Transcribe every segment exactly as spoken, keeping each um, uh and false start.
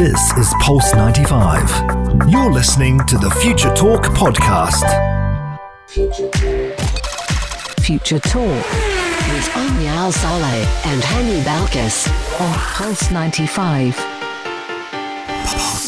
This is Pulse ninety-five. You're listening to the Future Talk podcast. Future Talk, Future Talk with Omya Al Saleh and Hany Balkis on Pulse ninety-five.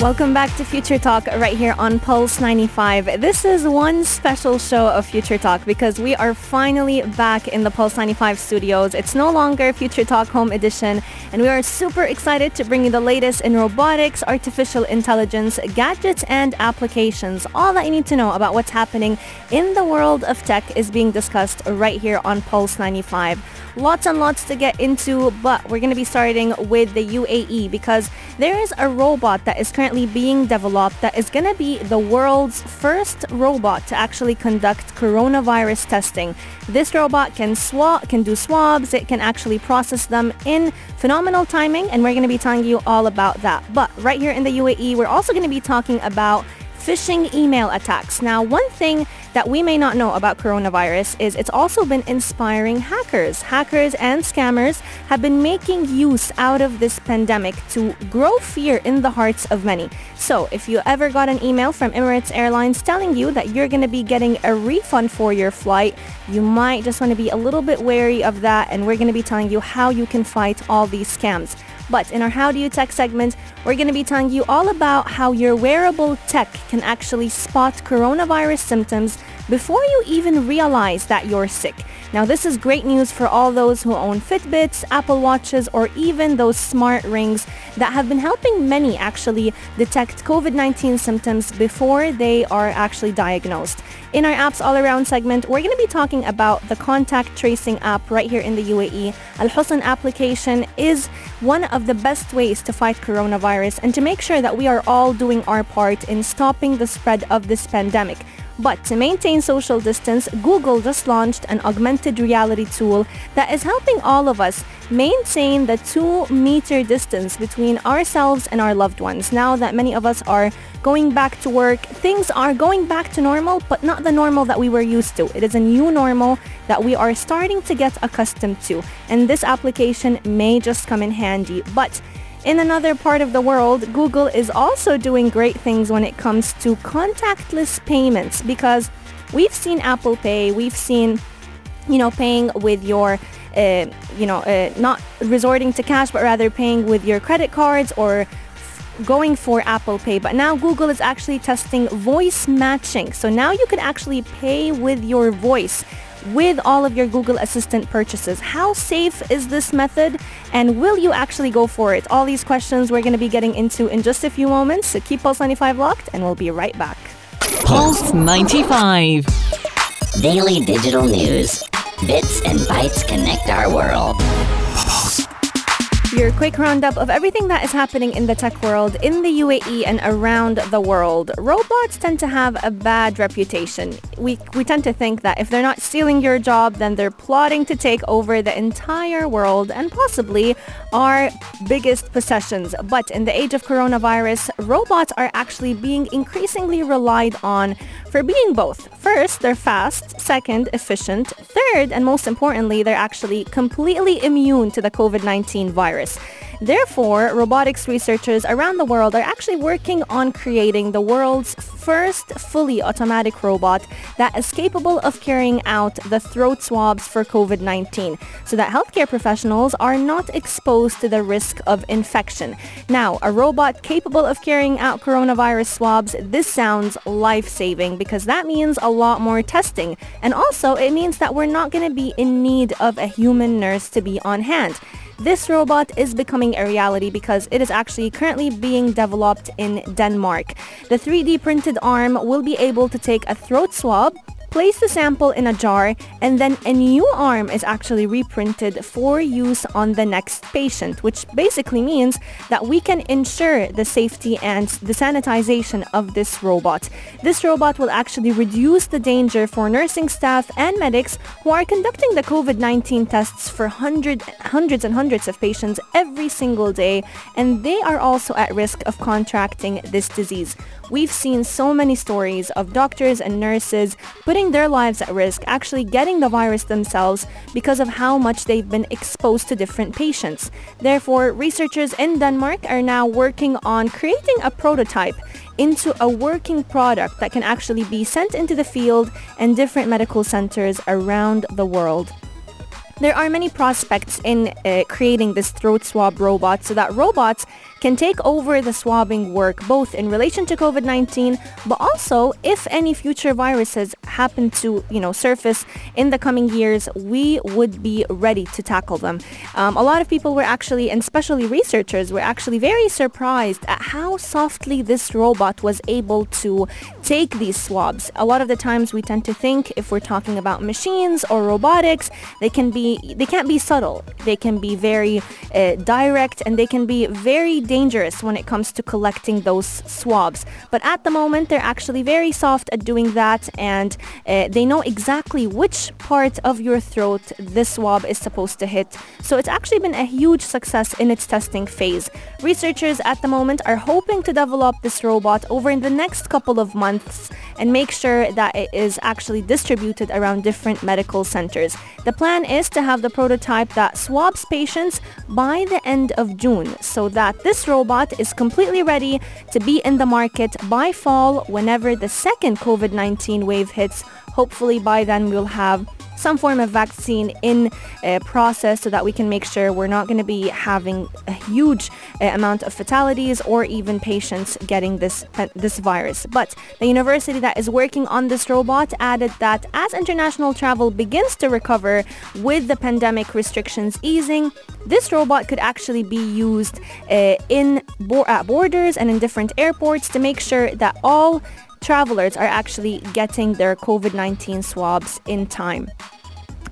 Welcome back to Future Talk right here on Pulse ninety-five. This is one special show of Future Talk because we are finally back in the Pulse ninety-five studios. It's no longer Future Talk Home Edition, and we are super excited to bring you the latest in robotics, artificial intelligence, gadgets and applications. All that you need to know about what's happening in the world of tech is being discussed right here on Pulse ninety-five. Lots and lots to get into, but we're going to be starting with the U A E because there is a robot that is currently being developed that is going to be the world's first robot to actually conduct coronavirus testing. This robot can swab, can do swabs, it can actually process them in phenomenal timing, and we're going to be telling you all about that. But right here in the U A E, we're also going to be talking about phishing email attacks. Now, one thing that we may not know about coronavirus is it's also been inspiring hackers. Hackers and scammers have been making use out of this pandemic to grow fear in the hearts of many. So if you ever got an email from Emirates Airlines telling you that you're going to be getting a refund for your flight, you might just want to be a little bit wary of that, and we're going to be telling you how you can fight all these scams. But in our How Do You Tech segment, we're going to be telling you all about how your wearable tech can actually spot coronavirus symptoms before you even realize that you're sick. Now, this is great news for all those who own Fitbits, Apple Watches, or even those smart rings that have been helping many actually detect covid nineteen symptoms before they are actually diagnosed. In our Apps All Around segment, we're going to be talking about the contact tracing app right here in the U A E. Al Hosn application is one of the best ways to fight coronavirus and to make sure that we are all doing our part in stopping the spread of this pandemic. But to maintain social distance, Google just launched an augmented reality tool that is helping all of us maintain the two-meter distance between ourselves and our loved ones. Now that many of us are going back to work, things are going back to normal, but not the normal that we were used to. It is a new normal that we are starting to get accustomed to. And this application may just come in handy. But in another part of the world, Google is also doing great things when it comes to contactless payments, because we've seen Apple Pay, we've seen, you know, paying with your, uh, you know, uh, not resorting to cash, but rather paying with your credit cards or going for Apple Pay. But now Google is actually testing voice matching. So now you can actually pay with your voice with all of your Google Assistant purchases. How safe is this method, and will you actually go for it? All these questions we're going to be getting into in just a few moments, so keep Pulse ninety-five locked and we'll be right back. Pulse ninety-five. Daily digital news. Bits and bytes connect our world. Your quick roundup of everything that is happening in the tech world, in the U A E and around the world. Robots tend to have a bad reputation. We we tend to think that if they're not stealing your job, then they're plotting to take over the entire world and possibly our biggest possessions. But in the age of coronavirus, robots are actually being increasingly relied on for being both. First, they're fast. Second, efficient. Third, and most importantly, they're actually completely immune to the covid nineteen virus. Therefore, robotics researchers around the world are actually working on creating the world's first fully automatic robot that is capable of carrying out the throat swabs for covid nineteen so that healthcare professionals are not exposed to the risk of infection. Now, a robot capable of carrying out coronavirus swabs, this sounds life-saving because that means a lot more testing. And also, it means that we're not going to be in need of a human nurse to be on hand. This robot is becoming a reality because it is actually currently being developed in Denmark. The three D printed arm will be able to take a throat swab, place the sample in a jar, and then a new arm is actually reprinted for use on the next patient, which basically means that we can ensure the safety and the sanitization of this robot. This robot will actually reduce the danger for nursing staff and medics who are conducting the covid nineteen tests for hundred, hundreds and hundreds of patients every single day, and they are also at risk of contracting this disease. We've seen so many stories of doctors and nurses putting putting their lives at risk, actually getting the virus themselves because of how much they've been exposed to different patients. Therefore, researchers in Denmark are now working on creating a prototype into a working product that can actually be sent into the field and different medical centers around the world. There are many prospects in uh, creating this throat swab robot so that robots can take over the swabbing work, both in relation to covid nineteen, but also if any future viruses happen to, you know, surface in the coming years, we would be ready to tackle them. Um, a lot of people were actually, and especially researchers, were actually very surprised at how softly this robot was able to take these swabs. A lot of the times we tend to think if we're talking about machines or robotics, they can be, they can't be subtle. They can be very uh, direct, and they can be very dangerous when it comes to collecting those swabs. But at the moment, they're actually very soft at doing that, and uh, they know exactly which part of your throat this swab is supposed to hit. So it's actually been a huge success in its testing phase. Researchers at the moment are hoping to develop this robot over in the next couple of months and make sure that it is actually distributed around different medical centers. The plan is to have the prototype that swabs patients by the end of June, so that this This robot is completely ready to be in the market by fall, whenever the second covid nineteen wave hits. Hopefully by then we'll have some form of vaccine in uh, process so that we can make sure we're not going to be having a huge uh, amount of fatalities or even patients getting this uh, this virus. But the university that is working on this robot added that as international travel begins to recover with the pandemic restrictions easing, this robot could actually be used uh, in bo- at borders and in different airports to make sure that all travelers are actually getting their covid nineteen swabs in time.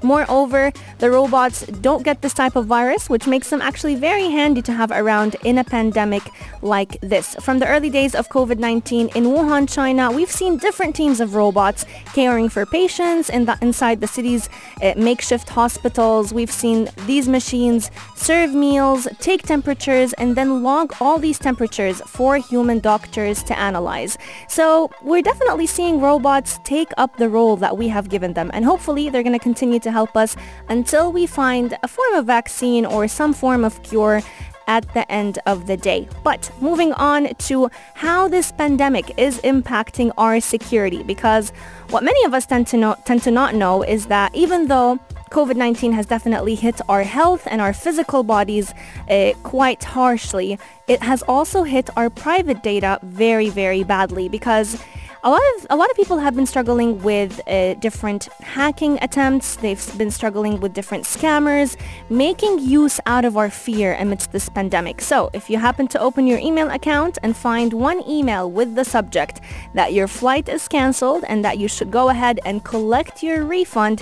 Moreover, the robots don't get this type of virus, which makes them actually very handy to have around in a pandemic like this. From the early days of covid nineteen in Wuhan, China, we've seen different teams of robots caring for patients in the, inside the city's uh, makeshift hospitals. We've seen these machines serve meals, take temperatures, and then log all these temperatures for human doctors to analyze. So we're definitely seeing robots take up the role that we have given them, and hopefully they're going to continue to help us until we find a form of vaccine or some form of cure at the end of the day. But moving on to how this pandemic is impacting our security, because what many of us tend to know, tend to not know is that even though covid nineteen has definitely hit our health and our physical bodies uh, quite harshly, it has also hit our private data very, very badly, because A lot of a lot of people have been struggling with uh, different hacking attempts. They've been struggling with different scammers, making use out of our fear amidst this pandemic. So if you happen to open your email account and find one email with the subject that your flight is cancelled and that you should go ahead and collect your refund,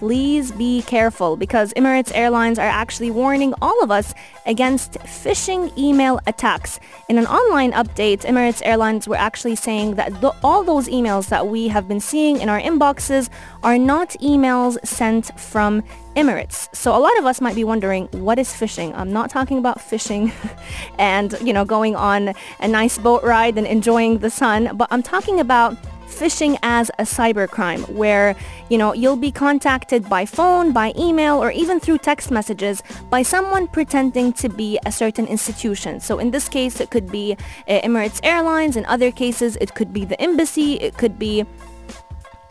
please be careful, because Emirates Airlines are actually warning all of us against phishing email attacks. In an online update, Emirates Airlines were actually saying that th- all those emails that we have been seeing in our inboxes are not emails sent from Emirates. So a lot of us might be wondering, what is phishing? I'm not talking about fishing and, you know, going on a nice boat ride and enjoying the sun, but I'm talking about phishing as a cybercrime, where, you know, you'll be contacted by phone, by email, or even through text messages by someone pretending to be a certain institution. So in this case, it could be uh, Emirates Airlines. In other cases, it could be the embassy. It could be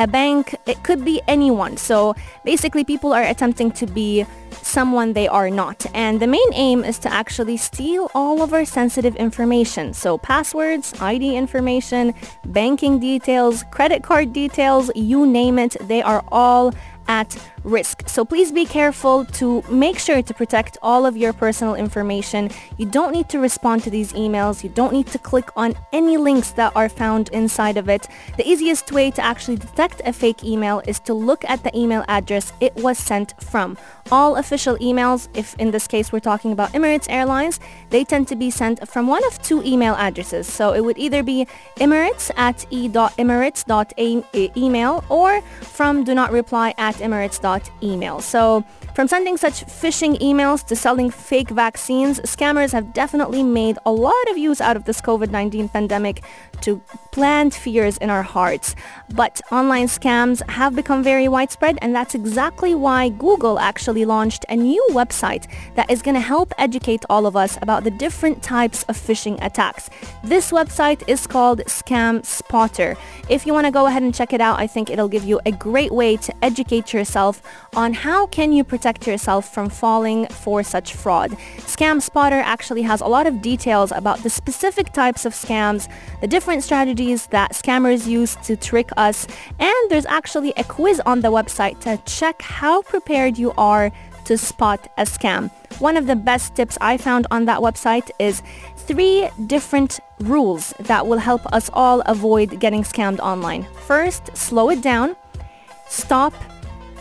a bank. It could be anyone. So basically, people are attempting to be someone they are not, and the main aim is to actually steal all of our sensitive information. So passwords, I D information, banking details, credit card details, you name it, they are all at risk. So please be careful to make sure to protect all of your personal information. You don't need to respond to these emails. You don't need to click on any links that are found inside of it. The easiest way to actually detect a fake email is to look at the email address it was sent from. All official emails, if in this case we're talking about Emirates Airlines, they tend to be sent from one of two email addresses. So it would either be emirates at e dot emirates dot email or from do not reply at emirates dot email. So from sending such phishing emails to selling fake vaccines, scammers have definitely made a lot of use out of this covid nineteen pandemic to plant fears in our hearts. But online scams have become very widespread, and that's exactly why Google actually launched a new website that is going to help educate all of us about the different types of phishing attacks. This website is called Scam Spotter. If you want to go ahead and check it out, I think it'll give you a great way to educate yourself on how can you protect yourself from falling for such fraud. Scam Spotter actually has a lot of details about the specific types of scams, the different strategies that scammers use to trick us, and there's actually a quiz on the website to check how prepared you are to spot a scam. One of the best tips I found on that website is three different rules that will help us all avoid getting scammed online. First, slow it down, stop,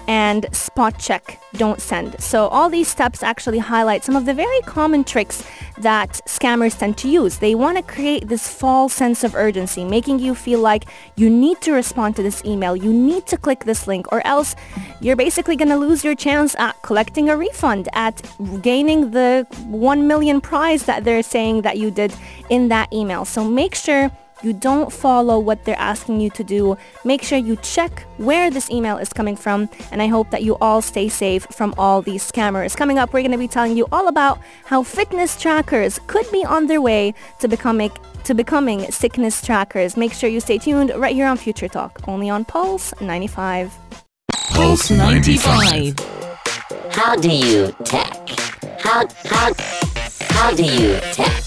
and spot check, don't send. So all these steps actually highlight some of the very common tricks that scammers tend to use. They want to create this false sense of urgency, making you feel like you need to respond to this email, you need to click this link, or else you're basically going to lose your chance at collecting a refund, at gaining the one million prize that they're saying that you did in that email. So make sure you don't follow what they're asking you to do. Make sure you check where this email is coming from. And I hope that you all stay safe from all these scammers. Coming up, we're going to be telling you all about how fitness trackers could be on their way to becoming, to becoming sickness trackers. Make sure you stay tuned right here on Future Talk, only on Pulse ninety-five. Pulse ninety-five. How do you tech? How, how, how do you tech?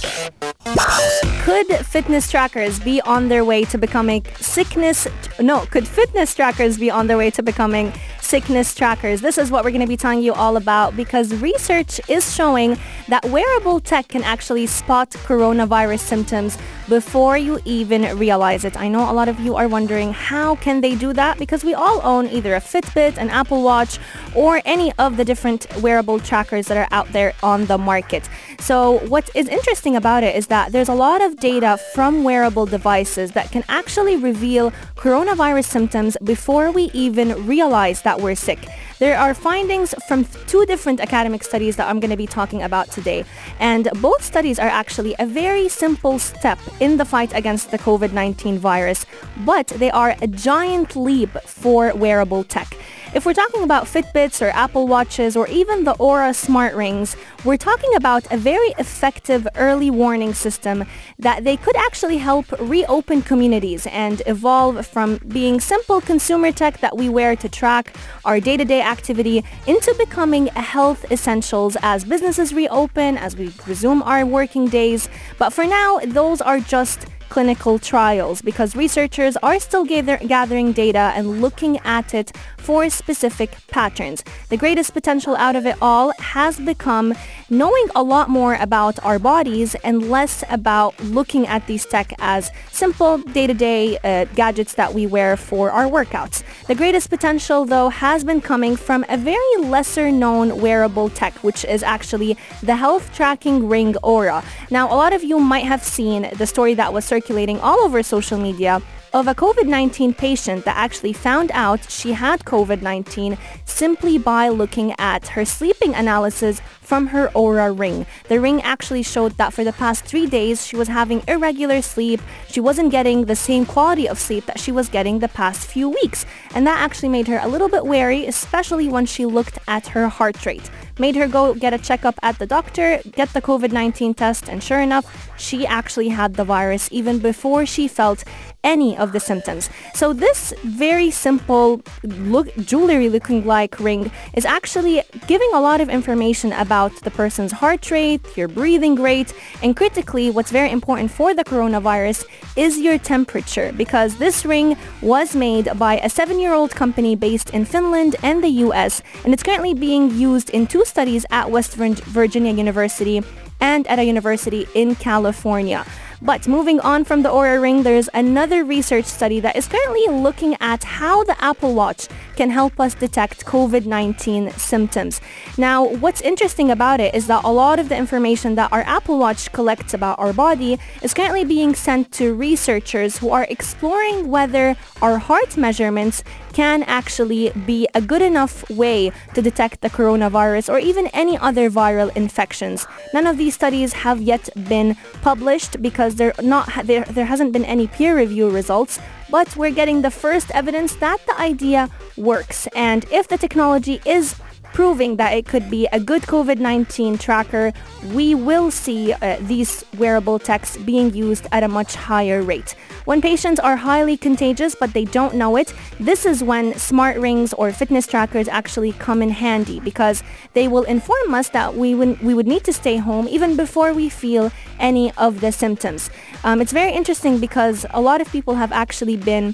Could fitness trackers be on their way to becoming sickness? No, could fitness trackers be on their way to becoming sickness trackers? This is what we're going to be telling you all about, because research is showing that wearable tech can actually spot coronavirus symptoms before you even realize it. I know a lot of you are wondering, how can they do that? Because we all own either a Fitbit, an Apple Watch, or any of the different wearable trackers that are out there on the market. So what is interesting about it is that there's a lot of data from wearable devices that can actually reveal coronavirus symptoms before we even realize that we're sick. There are findings from two different academic studies that I'm going to be talking about today. And both studies are actually a very simple step in the fight against the covid nineteen virus, but they are a giant leap for wearable tech. If we're talking about Fitbits or Apple Watches or even the Oura smart rings, we're talking about a very effective early warning system that they could actually help reopen communities and evolve from being simple consumer tech that we wear to track our day-to-day activity into becoming health essentials as businesses reopen, as we resume our working days. But for now, those are just clinical trials, because researchers are still gather- gathering data and looking at it for specific patterns. The greatest potential out of it all has become knowing a lot more about our bodies and less about looking at these tech as simple day-to-day uh, gadgets that we wear for our workouts. The greatest potential, though, has been coming from a very lesser-known wearable tech, which is actually the health tracking ring Oura. Now, a lot of you might have seen the story that was circulating circulating all over social media of a covid nineteen patient that actually found out she had covid nineteen simply by looking at her sleeping analysis from her Oura ring. The ring actually showed that for the past three days, she was having irregular sleep. She wasn't getting the same quality of sleep that she was getting the past few weeks. And that actually made her a little bit wary, especially when she looked at her heart rate. Made her go get a checkup at the doctor, get the covid nineteen test, and sure enough, she actually had the virus even before she felt any of the symptoms. So this very simple look, jewelry looking like ring is actually giving a lot of information about the person's heart rate, your breathing rate, and critically, what's very important for the coronavirus is your temperature, because this ring was made by a seven-year-old company based in Finland and the U S, and it's currently being used in two studies at West Virginia University and at a university in California. But moving on from the Oura ring, there's another research study that is currently looking at how the Apple Watch can help us detect covid nineteen symptoms. Now, what's interesting about it is that a lot of the information that our Apple Watch collects about our body is currently being sent to researchers who are exploring whether our heart measurements can actually be a good enough way to detect the coronavirus or even any other viral infections. None of these studies have yet been published because they're not, there, there hasn't been any peer review results, but we're getting the first evidence that the idea works. And if the technology is proving that it could be a good covid nineteen tracker, we will see uh, these wearable techs being used at a much higher rate. When patients are highly contagious but they don't know it, this is when smart rings or fitness trackers actually come in handy, because they will inform us that we would, we would need to stay home even before we feel any of the symptoms. Um, it's very interesting because a lot of people have actually been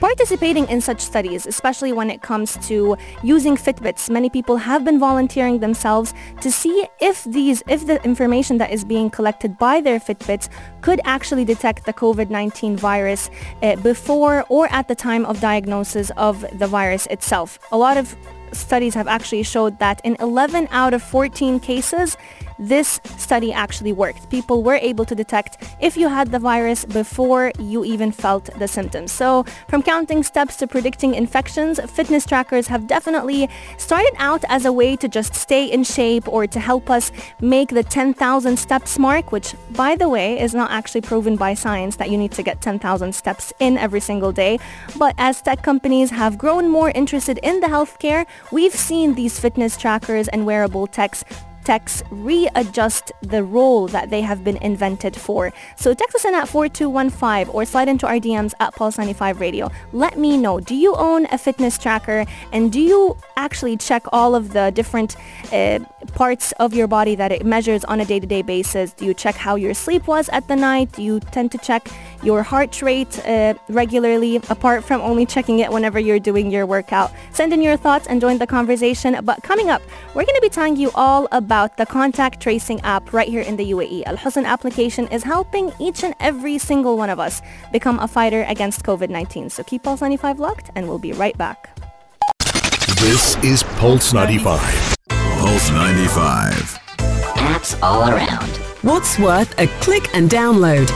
participating in such studies, especially when it comes to using Fitbits. Many people have been volunteering themselves to see if these, if the information that is being collected by their Fitbits could actually detect the covid nineteen virus uh, before or at the time of diagnosis of the virus itself. A lot of studies have actually showed that in eleven out of fourteen cases, this study actually worked. People were able to detect if you had the virus before you even felt the symptoms. So from counting steps to predicting infections, fitness trackers have definitely started out as a way to just stay in shape or to help us make the ten thousand steps mark, which, by the way, is not actually proven by science that you need to get ten thousand steps in every single day. But as tech companies have grown more interested in the healthcare, we've seen these fitness trackers and wearable techs Techs readjust the role that they have been invented for. So text us in at four two one five or slide into our D Ms at Pulse ninety-five Radio. Let me know, do you own a fitness tracker, and do you actually check all of the different uh, parts of your body that it measures on a day-to-day basis? Do you check how your sleep was at the night? Do you tend to check your heart rate uh, regularly, apart from only checking it whenever you're doing your workout? Send in your thoughts and join the conversation. But coming up, we're going to be telling you all about the contact tracing app right here in the U A E. Al Hosn application is helping each and every single one of us become a fighter against covid nineteen. So keep Pulse ninety-five locked, and we'll be right back. This is Pulse ninety-five. Pulse ninety-five. Apps all around. What's worth a click and download?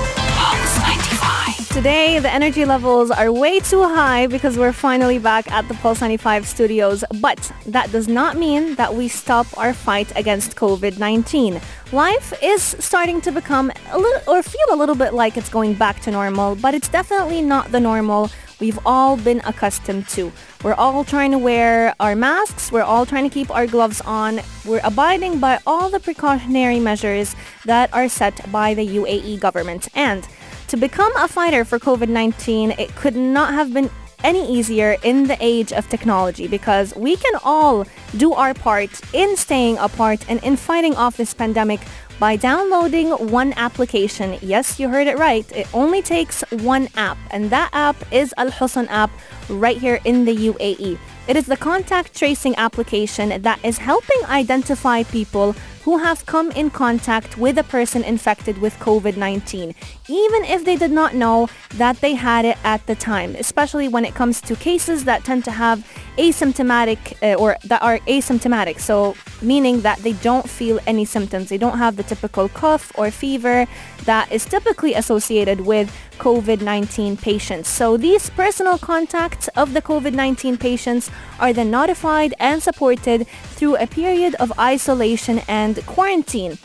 Today, the energy levels are way too high because we're finally back at the Pulse ninety-five studios. But that does not mean that we stop our fight against covid nineteen. Life is starting to become a little, or feel a little bit like it's going back to normal, but it's definitely not the normal we've all been accustomed to. We're all trying to wear our masks. We're all trying to keep our gloves on. We're abiding by all the precautionary measures that are set by the U A E government. And to become a fighter for covid nineteen, it could not have been any easier in the age of technology, because we can all do our part in staying apart and in fighting off this pandemic by downloading one application. Yes, you heard it right. It only takes one app, and that app is Al Hosn app right here in the U A E. It is the contact tracing application that is helping identify people who have come in contact with a person infected with covid nineteen, even if they did not know that they had it at the time, especially when it comes to cases that tend to have asymptomatic uh, or that are asymptomatic, so meaning that they don't feel any symptoms. They don't have the typical cough or fever that is typically associated with covid nineteen patients. So these personal contacts of the covid nineteen patients are then notified and supported through a period of isolation and quarantine,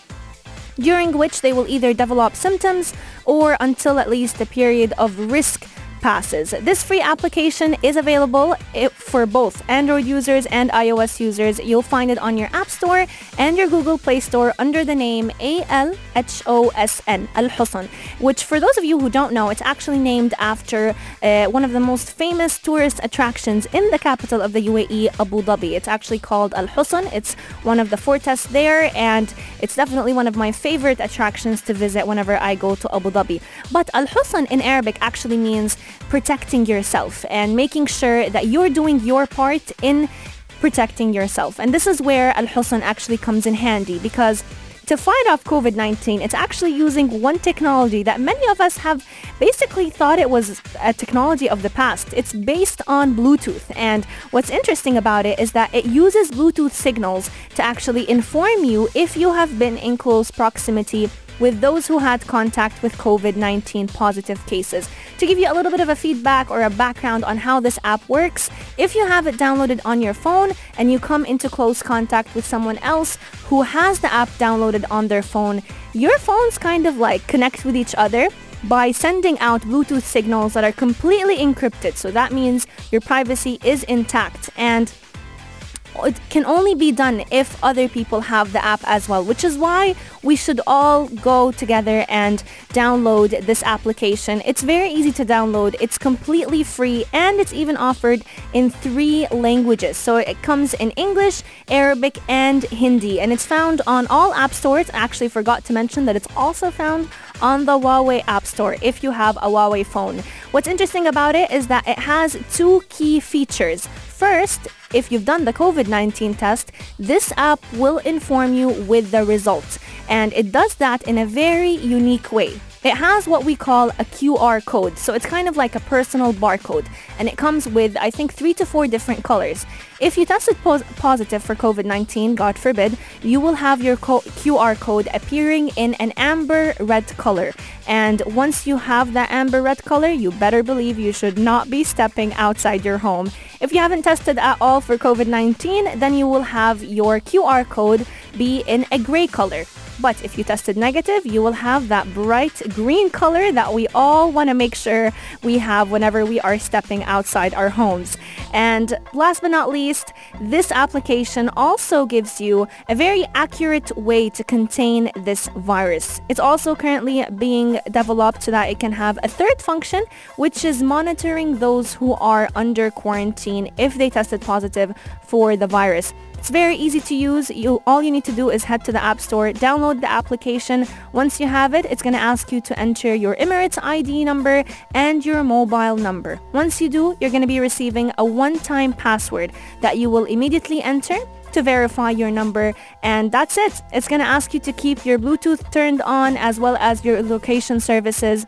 during which they will either develop symptoms or until at least the period of risk passes. This free application is available for both Android users and iOS users. You'll find it on your App Store and your Google Play Store under the name A L H O S N, Al Hosn, which, for those of you who don't know, it's actually named after uh, one of the most famous tourist attractions in the capital of the U A E, Abu Dhabi. It's actually called Al Hosn. It's one of the fortests there, and it's definitely one of my favorite attractions to visit whenever I go to Abu Dhabi. But Al Hosn in Arabic actually means protecting yourself and making sure that you're doing your part in protecting yourself. And this is where Al Hosn actually comes in handy, because to fight off COVID nineteen, it's actually using one technology that many of us have basically thought it was a technology of the past. It's based on Bluetooth, and what's interesting about it is that it uses Bluetooth signals to actually inform you if you have been in close proximity with those who had contact with COVID nineteen positive cases. To give you a little bit of a feedback or a background on how this app works, if you have it downloaded on your phone and you come into close contact with someone else who has the app downloaded on their phone, your phones kind of like connect with each other by sending out Bluetooth signals that are completely encrypted. So that means your privacy is intact, and it can only be done if other people have the app as well, which is why we should all go together and download this application. It's very easy to download. It's completely free, and it's even offered in three languages. So it comes in English, Arabic, and Hindi, and it's found on all app stores. I actually forgot to mention that it's also found on the Huawei App Store if you have a Huawei phone. What's interesting about it is that it has two key features. First, if you've done the COVID nineteen test, this app will inform you with the results, and it does that in a very unique way. It has what we call a Q R code, so it's kind of like a personal barcode, and it comes with, I think, three to four different colors. If you tested pos- positive for COVID nineteen, God forbid, you will have your co- Q R code appearing in an amber red color. And once you have that amber red color, you better believe you should not be stepping outside your home. If you haven't tested at all for COVID nineteen, then you will have your Q R code be in a gray color. But if you tested negative, you will have that bright green color that we all want to make sure we have whenever we are stepping outside our homes. And last but not least, this application also gives you a very accurate way to contain this virus. It's also currently being developed so that it can have a third function, which is monitoring those who are under quarantine if they tested positive for the virus. It's very easy to use. You, all you need to do is head to the App Store, download the application. Once you have it, it's going to ask you to enter your Emirates I D number and your mobile number. Once you do, you're going to be receiving a one-time password that you will immediately enter to verify your number, and that's it. It's going to ask you to keep your Bluetooth turned on as well as your location services.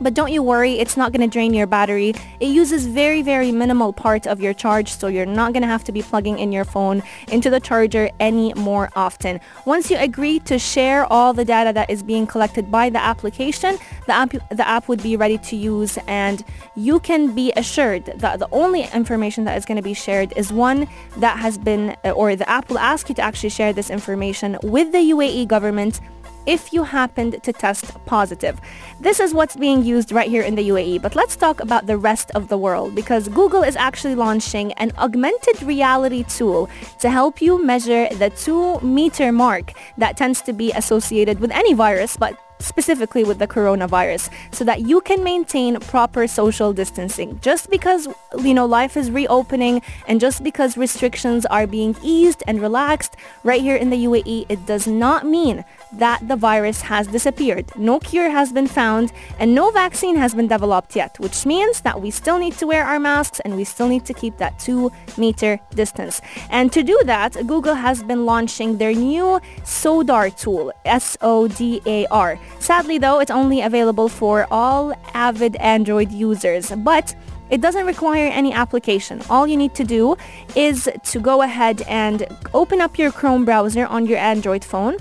But don't you worry, it's not going to drain your battery. It uses very, very minimal part of your charge, so you're not going to have to be plugging in your phone into the charger any more often. Once you agree to share all the data that is being collected by the application, the app, the app would be ready to use, and you can be assured that the only information that is going to be shared is one that has been, or the app will ask you to actually share this information with the U A E government if you happened to test positive. This is what's being used right here in the U A E, but let's talk about the rest of the world, because Google is actually launching an augmented reality tool to help you measure the two-meter mark that tends to be associated with any virus, but specifically with the coronavirus, so that you can maintain proper social distancing. Just because, you know, life is reopening and just because restrictions are being eased and relaxed right here in the U A E, it does not mean that the virus has disappeared. No cure has been found and no vaccine has been developed yet, which means that we still need to wear our masks and we still need to keep that two meter distance. And to do that, Google has been launching their new SODAR tool, S O D A R. Sadly though, it's only available for all avid Android users, but it doesn't require any application. All you need to do is to go ahead and open up your Chrome browser on your Android phone,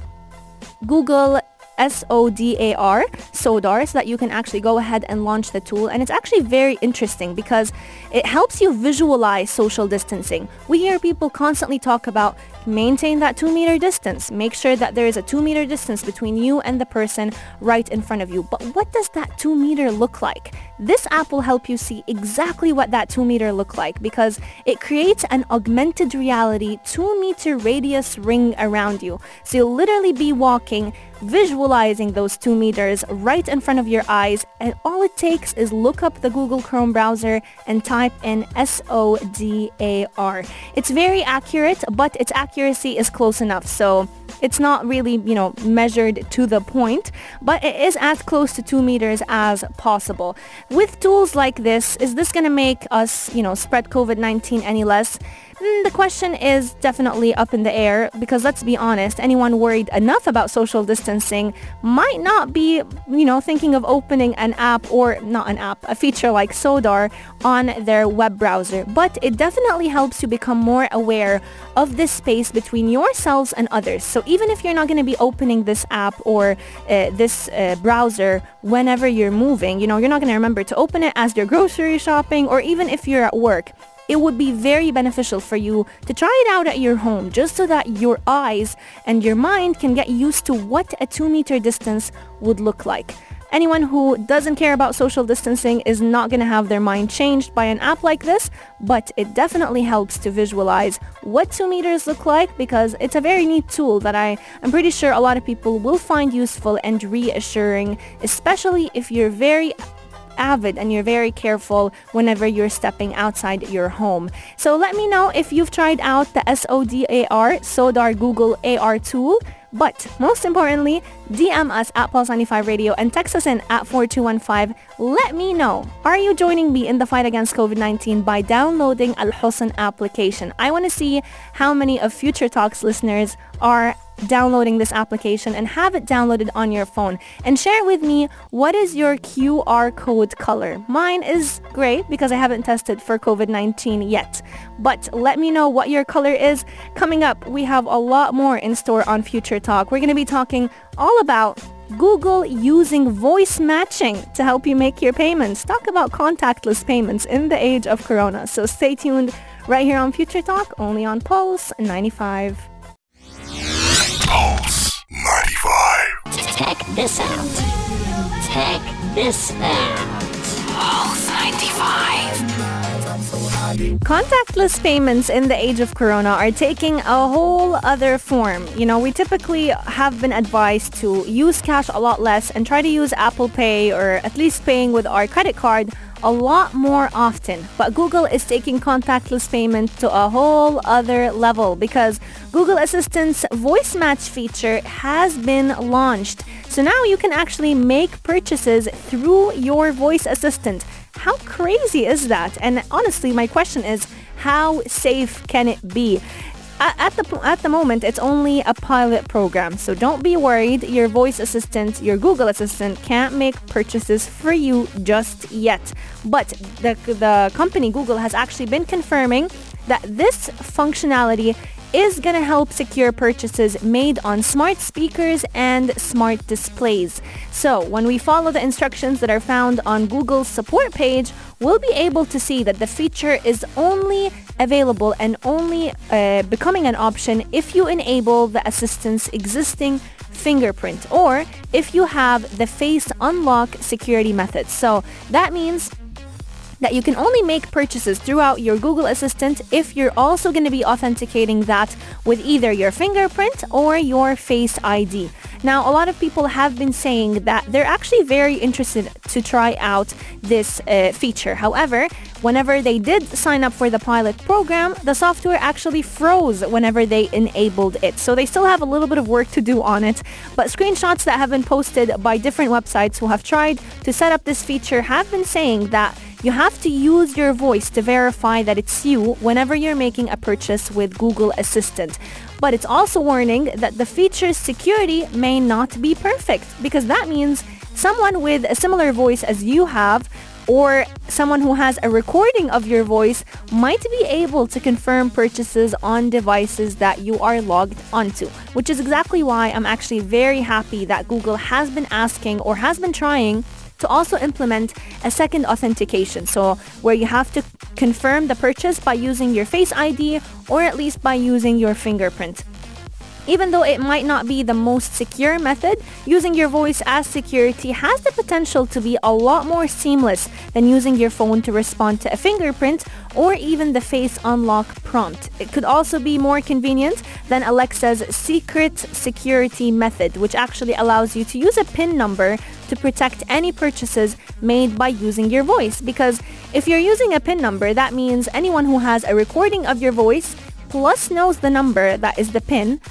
Google S O D A R, SODAR, so that you can actually go ahead and launch the tool. And it's actually very interesting because it helps you visualize social distancing. We hear people constantly talk about maintain that two meter distance. Make sure that there is a two meter distance between you and the person right in front of you. But what does that two meter look like? This app will help you see exactly what that two meter look like, because it creates an augmented reality two meter radius ring around you. So you'll literally be walking visualizing those two meters right in front of your eyes, and all it takes is look up the Google Chrome browser and type in S O D A R. It's very accurate, but its accuracy is close enough, so it's not really, you know, measured to the point, but it is as close to two meters as possible. With tools like this, is this going to make us, you know, spread covid nineteen any less? The question is definitely up in the air, because let's be honest, anyone worried enough about social distancing might not be, you know, thinking of opening an app, or not an app, a feature like SODAR on their web browser. But it definitely helps you become more aware of this space between yourselves and others. So even if you're not going to be opening this app or uh, this uh, browser whenever you're moving, you know, you're not going to remember to open it as you're grocery shopping, or even if you're at work. It would be very beneficial for you to try it out at your home, just so that your eyes and your mind can get used to what a two-meter distance would look like. Anyone who doesn't care about social distancing is not going to have their mind changed by an app like this, but it definitely helps to visualize what two meters look like, because it's a very neat tool that I, I'm pretty sure a lot of people will find useful and reassuring, especially if you're very avid and you're very careful whenever you're stepping outside your home. So let me know if you've tried out the S O D A R, SODAR Google A R tool. But most importantly, D M us at Pulse ninety-five Radio and text us in at four two one five. Let me know, are you joining me in the fight against covid nineteen by downloading Al Hosn application? I want to see how many of Future Talks listeners are downloading this application and have it downloaded on your phone. And share with me, what is your Q R code color? Mine is gray because I haven't tested for covid nineteen yet. But let me know what your color is. Coming up, we have a lot more in store on Future Talk. We're going to be talking all about Google using voice matching to help you make your payments. Talk about contactless payments in the age of corona. So stay tuned right here on Future Talk, only on Pulse ninety-five. Pulse ninety-five. Check this out. Check this out. Pulse ninety-five. Contactless payments in the age of corona are taking a whole other form. You know, we typically have been advised to use cash a lot less and try to use Apple Pay, or at least paying with our credit card, a lot more often. But Google is taking contactless payment to a whole other level, because Google Assistant's voice match feature has been launched. So now you can actually make purchases through your voice assistant. How crazy is that? And honestly, my question is, how safe can it be? At the at the moment, it's only a pilot program, so don't be worried. Your voice assistant, your Google Assistant, can't make purchases for you just yet. But the the company Google has actually been confirming that this functionality is going to help secure purchases made on smart speakers and smart displays. So when we follow the instructions that are found on Google's support page, we'll be able to see that the feature is only available and only uh, becoming an option if you enable the assistant's existing fingerprint, or if you have the face unlock security method. So that means that you can only make purchases throughout your Google Assistant if you're also going to be authenticating that with either your fingerprint or your Face I D. Now, a lot of people have been saying that they're actually very interested to try out this uh, feature. However, whenever they did sign up for the pilot program, the software actually froze whenever they enabled it. So they still have a little bit of work to do on it. But screenshots that have been posted by different websites who have tried to set up this feature have been saying that you have to use your voice to verify that it's you whenever you're making a purchase with Google Assistant. But it's also warning that the feature's security may not be perfect, because that means someone with a similar voice as you have, or someone who has a recording of your voice, might be able to confirm purchases on devices that you are logged onto, which is exactly why I'm actually very happy that Google has been asking, or has been trying, to also implement a second authentication, so where you have to confirm the purchase by using your Face I D, or at least by using your fingerprint. Even though it might not be the most secure method, using your voice as security has the potential to be a lot more seamless than using your phone to respond to a fingerprint or even the face unlock prompt. It could also be more convenient than Alexa's secret security method, which actually allows you to use a PIN number to protect any purchases made by using your voice. Because if you're using a PIN number, that means anyone who has a recording of your voice plus knows the number that is the PIN,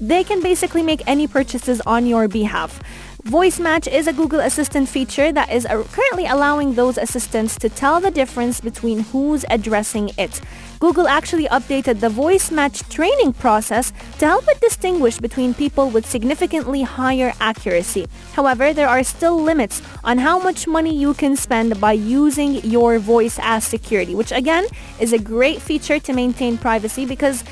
they can basically make any purchases on your behalf. Voice Match is a Google Assistant feature that is currently allowing those assistants to tell the difference between who's addressing it. Google actually updated the Voice Match training process to help it distinguish between people with significantly higher accuracy. However, there are still limits on how much money you can spend by using your voice as security, which again is a great feature to maintain privacy, because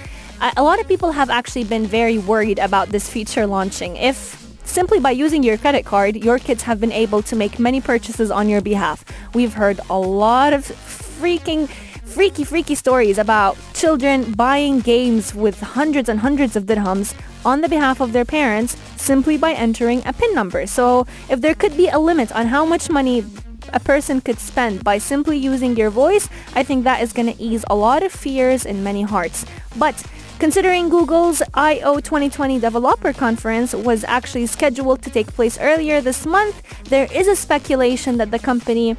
a lot of people have actually been very worried about this feature launching. If simply by using your credit card, your kids have been able to make many purchases on your behalf. We've heard a lot of freaking, freaky, freaky stories about children buying games with hundreds and hundreds of dirhams on the behalf of their parents simply by entering a PIN number. So if there could be a limit on how much money a person could spend by simply using your voice, I think that is going to ease a lot of fears in many hearts. But considering Google's I O twenty twenty Developer Conference was actually scheduled to take place earlier this month, there is a speculation that the company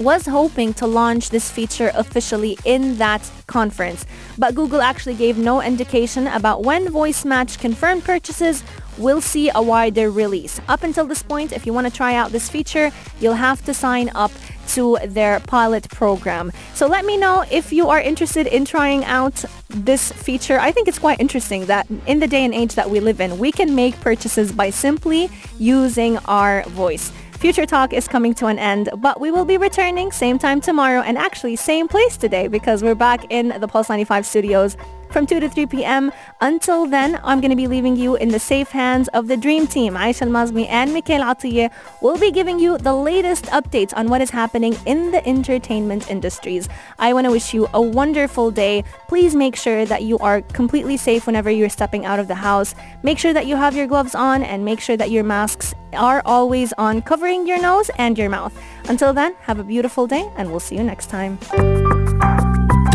was hoping to launch this feature officially in that conference. But Google actually gave no indication about when Voice Match confirmed purchases will see a wider release. Up until this point, if you want to try out this feature, you'll have to sign up to their pilot program. So let me know if you are interested in trying out this feature. I think it's quite interesting that in the day and age that we live in, we can make purchases by simply using our voice. Future Talk is coming to an end, but we will be returning same time tomorrow, and actually same place today, because we're back in the Pulse ninety-five studios from two to three p.m. Until then, I'm going to be leaving you in the safe hands of the Dream Team. Aisha Al Mazmi and Mikhail Atiyeh will be giving you the latest updates on what is happening in the entertainment industries. I want to wish you a wonderful day. Please make sure that you are completely safe whenever you're stepping out of the house. Make sure that you have your gloves on, and make sure that your masks are always on, covering your nose and your mouth. Until then, have a beautiful day, and we'll see you next time.